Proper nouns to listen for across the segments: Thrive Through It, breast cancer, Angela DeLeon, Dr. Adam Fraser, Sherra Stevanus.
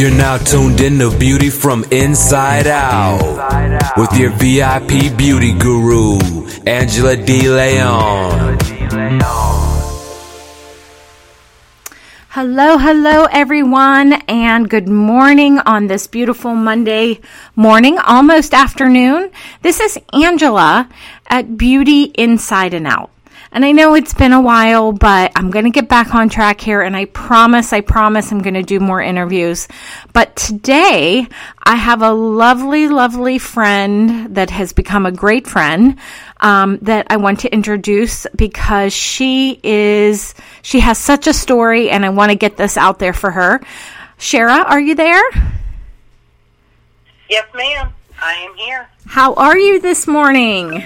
You're now tuned in to Beauty From Inside Out with your VIP beauty guru, Angela DeLeon. Hello, hello everyone, and good morning on this beautiful Monday morning, almost afternoon. This is Angela at Beauty Inside and Out. And I know it's been a while, but I'm going to get back on track here, and I promise I'm going to do more interviews. But today, I have a lovely, lovely friend that has become a great friend that I want to introduce because she has such a story, and I want to get this out there for her. Sherra, are you there? Yes, ma'am. I am here. How are you this morning?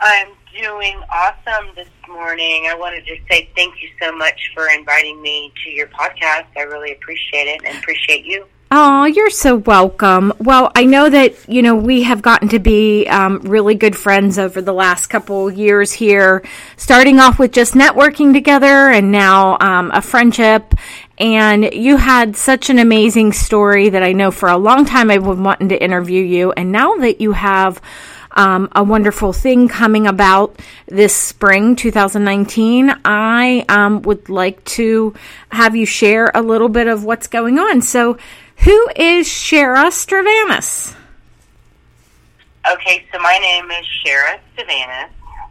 I'm doing awesome this morning. I wanted to say thank you so much for inviting me to your podcast. I really appreciate it and appreciate you. Oh, you're so welcome. Well, I know that, we have gotten to be really good friends over the last couple years here, starting off with just networking together and now a friendship. And you had such an amazing story that I know for a long time I've been wanting to interview you. And now that you have a wonderful thing coming about this spring, 2019. I would like to have you share a little bit of what's going on. So, who is Sherra Stevanus? Okay, so my name is Sherra Stevanus,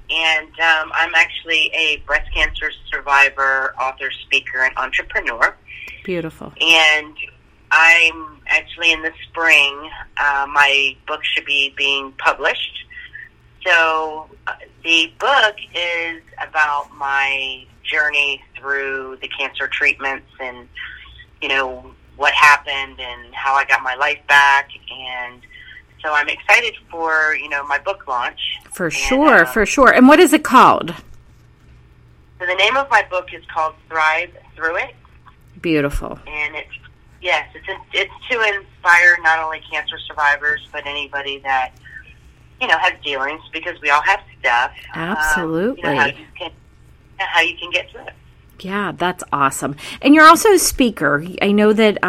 and I'm actually a breast cancer survivor, author, speaker, and entrepreneur. Beautiful. And I'm actually in the spring, my book should be being published. So the book is about my journey through the cancer treatments and, what happened and how I got my life back. And so I'm excited for, my book launch. For sure. And what is it called? So the name of my book is called Thrive Through It. Beautiful. And it's Yes, it's to inspire not only cancer survivors, but anybody that, has dealings, because we all have stuff. Absolutely. How you can get through it. Yeah, that's awesome. And you're also a speaker. I know that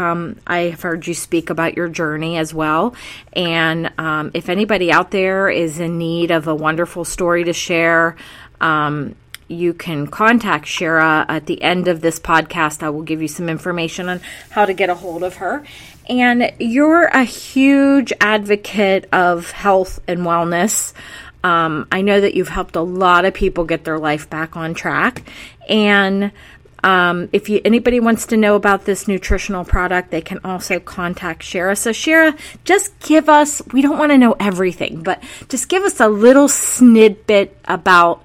I've heard you speak about your journey as well. And if anybody out there is in need of a wonderful story to share, you can contact Sherra at the end of this podcast. I will give you some information on how to get a hold of her. And you're a huge advocate of health and wellness. I know that you've helped a lot of people get their life back on track. And if anybody wants to know about this nutritional product, they can also contact Sherra. So Sherra, just give us, we don't want to know everything, but just give us a little snippet about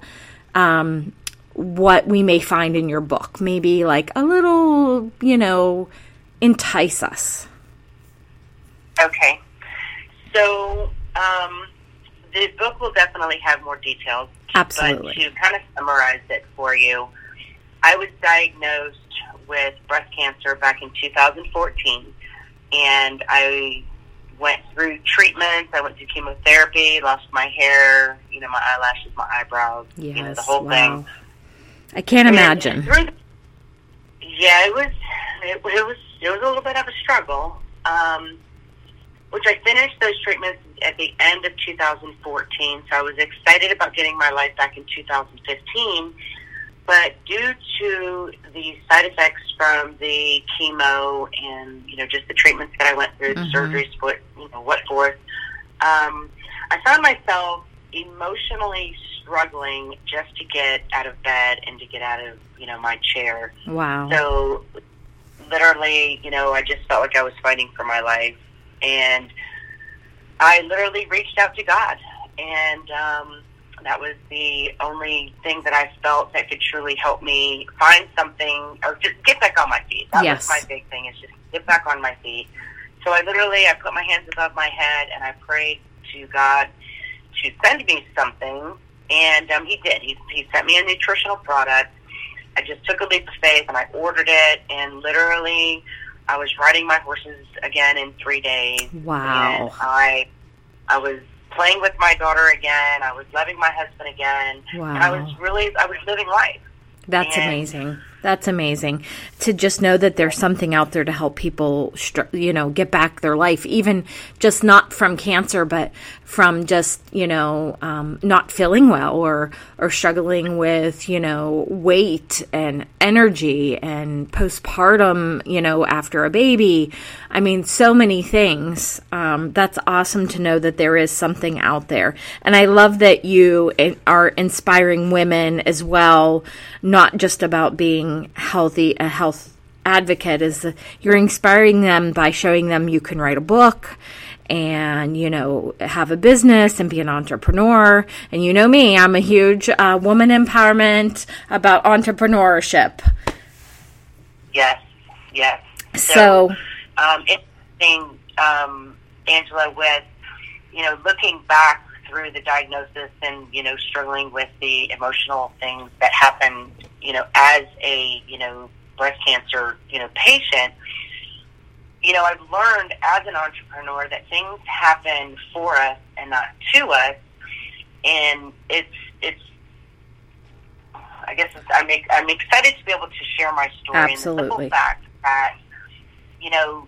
what we may find in your book. Maybe like a little, entice us. Okay. So the book will definitely have more details. Absolutely. But to kind of summarize it for you, I was diagnosed with breast cancer back in 2014, and I went through treatments. I went through chemotherapy, lost my hair, my eyelashes, my eyebrows, yes, the whole thing. I can't imagine. It was a little bit of a struggle, which I finished those treatments at the end of 2014. So I was excited about getting my life back in 2015, but due to the side effects from the chemo and, just the treatments that I went through, the surgeries, I found myself emotionally struggling just to get out of bed and to get out of, my chair. Wow. So literally, I just felt like I was fighting for my life. And I literally reached out to God. And that was the only thing that I felt that could truly help me find something or just get back on my feet. That was my big thing, is just get back on my feet. So I put my hands above my head and I prayed to God to send me something, and he did. He sent me a nutritional product. I just took a leap of faith and I ordered it, and literally I was riding my horses again in 3 days. Wow. And I was playing with my daughter again. I was loving my husband again. Wow. And I was living life. That's amazing. That's amazing to just know that there's something out there to help people, you know, get back their life, even just not from cancer, but from just, you know, not feeling well or struggling with, you know, weight and energy and postpartum, you know, after a baby. I mean, so many things. That's awesome to know that there is something out there. And I love that you are inspiring women as well, not just about being healthy, a health advocate is you're inspiring them by showing them you can write a book and, you know, have a business and be an entrepreneur. And you know me, I'm a huge woman empowerment about entrepreneurship. Yes, yes. So interesting, Angela, with, you know, looking back through the diagnosis and, you know, struggling with the emotional things that happen, you know, as a, you know, breast cancer, you know, patient, you know, I've learned as an entrepreneur that things happen for us and not to us. And it's, I guess it's, I'm excited to be able to share my story. Absolutely. And the simple fact that, you know,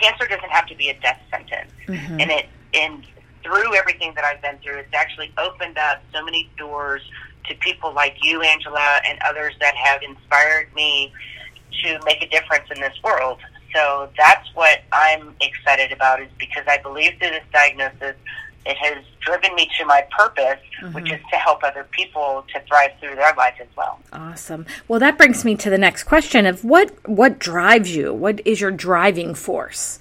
cancer doesn't have to be a death sentence. Mm-hmm. And through everything that I've been through, it's actually opened up so many doors to people like you, Angela, and others that have inspired me to make a difference in this world. So that's what I'm excited about, is because I believe through this diagnosis, it has driven me to my purpose, mm-hmm. which is to help other people to thrive through their life as well. Awesome. Well, that brings me to the next question of what drives you? What is your driving force?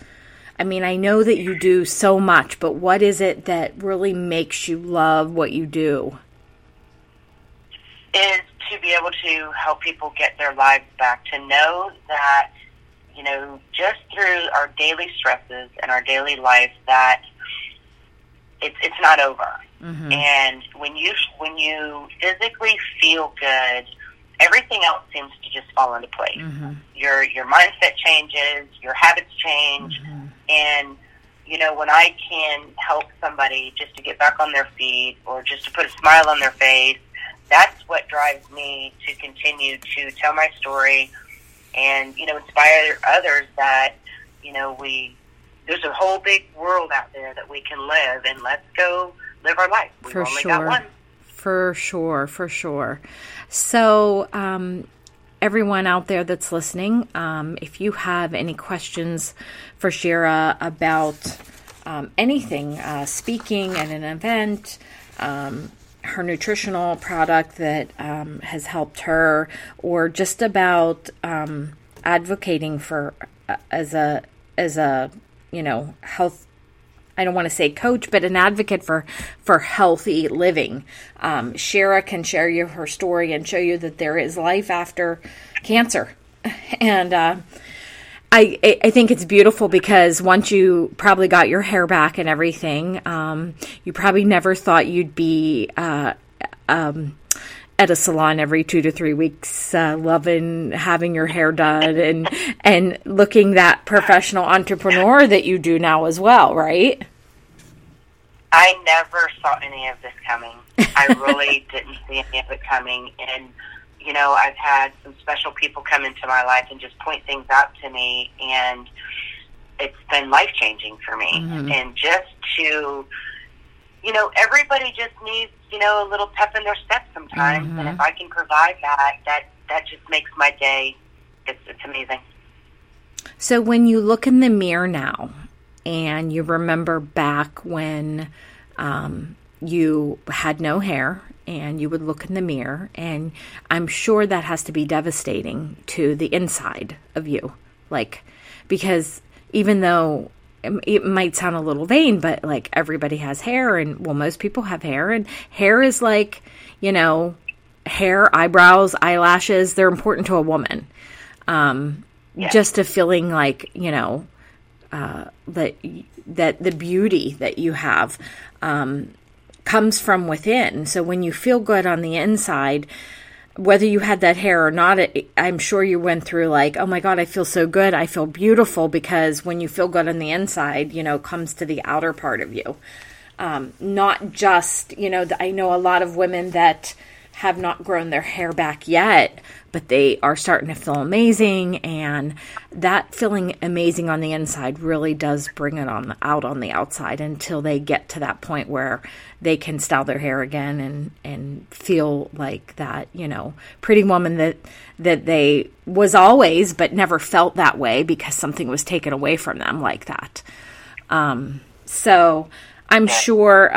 I mean, I know that you do so much, but what is it that really makes you love what you do? Is to be able to help people get their lives back, to know that, you know, just through our daily stresses and our daily life, that it's not over. Mm-hmm. And when you physically feel good, everything else seems to just fall into place. Mm-hmm. Your mindset changes, your habits change, mm-hmm. and, you know, when I can help somebody just to get back on their feet or just to put a smile on their face, that's what drives me to continue to tell my story and, you know, inspire others that, you know, there's a whole big world out there that we can live, and let's go live our life. We've only got one. For sure. So, everyone out there that's listening, if you have any questions for Sherra about anything, speaking at an event, her nutritional product that has helped her, or just about advocating for as a you know, health, I don't want to say coach, but an advocate for healthy living. Sherra can share you her story and show you that there is life after cancer. And I think it's beautiful, because once you probably got your hair back and everything, you probably never thought you'd be at a salon every 2 to 3 weeks, loving having your hair done and looking that professional entrepreneur that you do now as well, right? I never saw any of this coming. I really didn't see any of it coming. And, you know, I've had some special people come into my life and just point things out to me, and it's been life-changing for me. Mm-hmm. And just to, you know, everybody just needs, you know, a little pep in their step sometimes, mm-hmm. and if I can provide that just makes my day. It's amazing. So when you look in the mirror now and you remember back when you had no hair and you would look in the mirror, and I'm sure that has to be devastating to the inside of you, like, because even though it might sound a little vain, but like everybody has hair, and well, most people have hair, and hair is like, you know, hair, eyebrows, eyelashes, they're important to a woman. Just a feeling like, you know, that the beauty that you have, comes from within. So when you feel good on the inside, whether you had that hair or not, I'm sure you went through like, oh my God, I feel so good. I feel beautiful, because when you feel good on the inside, you know, comes to the outer part of you. Not just, you know, I know a lot of women that have not grown their hair back yet, but they are starting to feel amazing. And that feeling amazing on the inside really does bring it on out on the outside until they get to that point where they can style their hair again and feel like that, you know, pretty woman that they was always, but never felt that way because something was taken away from them like that. So I'm sure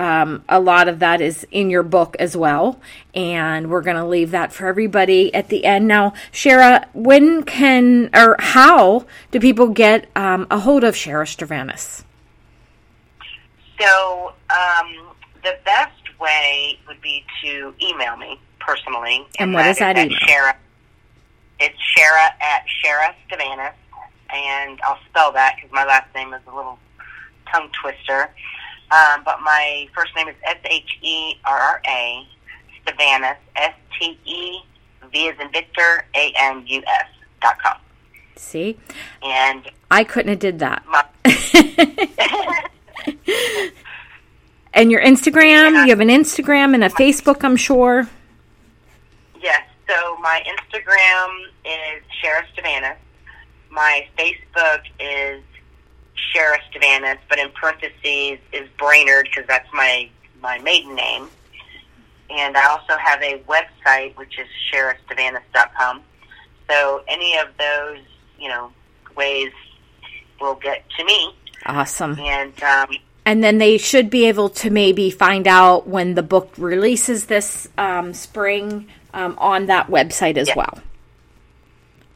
a lot of that is in your book as well, and we're going to leave that for everybody at the end. Now, Sherra, when can or how do people get a hold of Sherra Stevanus? So the best way would be to email me personally. And what is that email? It's Sherra@SherraStevanus, and I'll spell that because my last name is a little tongue twister. But my first name is Sherra, Stevanus, S-T-E, V as in Victor, A-N-U-S.com. See? And I couldn't have did that. And your Instagram, you have an Instagram and a Facebook, I'm sure. Yes, so my Instagram is Sherra Stevanus. My Facebook is Sherra Stevanus, but in parentheses is Brainerd because that's my maiden name. And I also have a website, which is SherraStevanus.com. So any of those, you know, ways will get to me. Awesome. And then they should be able to maybe find out when the book releases this spring on that website as well.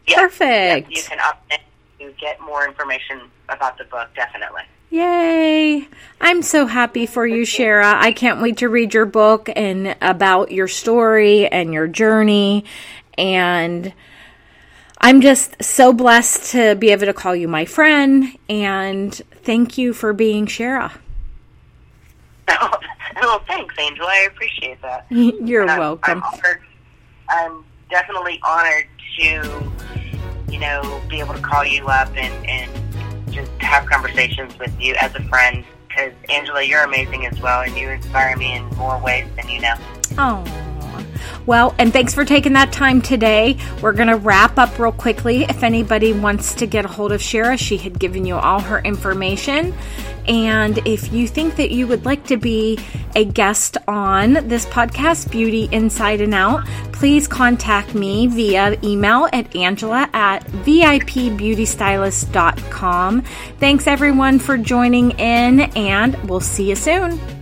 Yes. Perfect. Yes, you can opt in to get more information about the book, definitely. Yay! I'm so happy for you, Sherra. I can't wait to read your book and about your story and your journey. And I'm just so blessed to be able to call you my friend. And thank you for being Sherra. Well, thanks, Angela. I appreciate that. You're welcome. I'm definitely honored to, you know, be able to call you up and just have conversations with you as a friend, because Angela, you're amazing as well, and you inspire me in more ways than you know. Oh, well, and thanks for taking that time today. We're going to wrap up real quickly. If anybody wants to get a hold of Sherra, she had given you all her information. And if you think that you would like to be a guest on this podcast, Beauty Inside and Out, please contact me via email at angela@vipbeautystylist.com. Thanks everyone for joining in, and we'll see you soon.